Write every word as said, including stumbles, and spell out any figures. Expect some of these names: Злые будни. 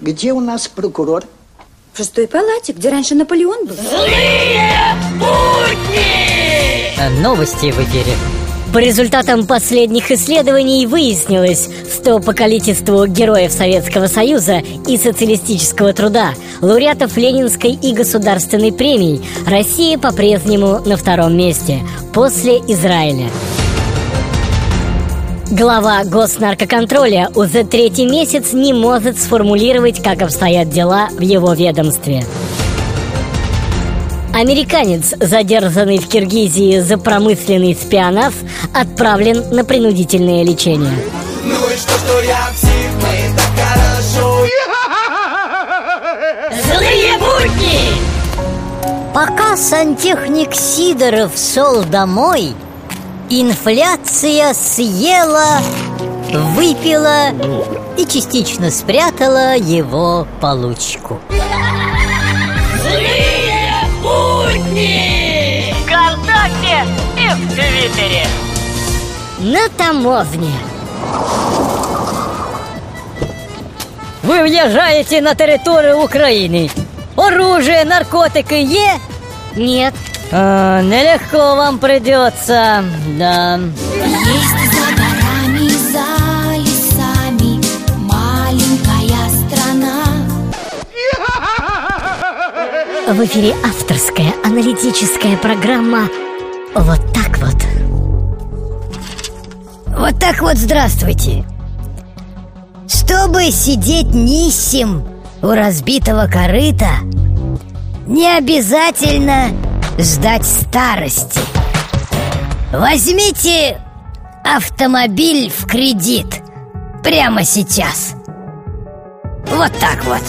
Где у нас прокурор? В шестой палате, где раньше Наполеон был. Злые будни! Новости в эфире. По результатам последних исследований выяснилось, что по количеству героев Советского Союза и социалистического труда, лауреатов Ленинской и Государственной премий, Россия по-прежнему на втором месте, после Израиля. Глава госнаркоконтроля уже третий месяц не может сформулировать, как обстоят дела в его ведомстве. Американец, задержанный в Киргизии за промышленный спионаж, отправлен на принудительное лечение. Ну и что, что я псих, мы так хорошо. Злые будни! Пока сантехник Сидоров шел домой, инфляция съела, выпила и частично спрятала его получку. ВКонтакте и в Твиттере. На таможне. Вы въезжаете на территорию Украины. Оружие, наркотики есть? Нет. А, нелегко вам придется, да. Есть за горами, за лесами маленькая страна. В эфире авторская аналитическая программа «Вот так вот». Вот так вот, здравствуйте. Чтобы сидеть нищим у разбитого корыта, не обязательно ждать старости. Возьмите автомобиль в кредит прямо сейчас. Вот так вот.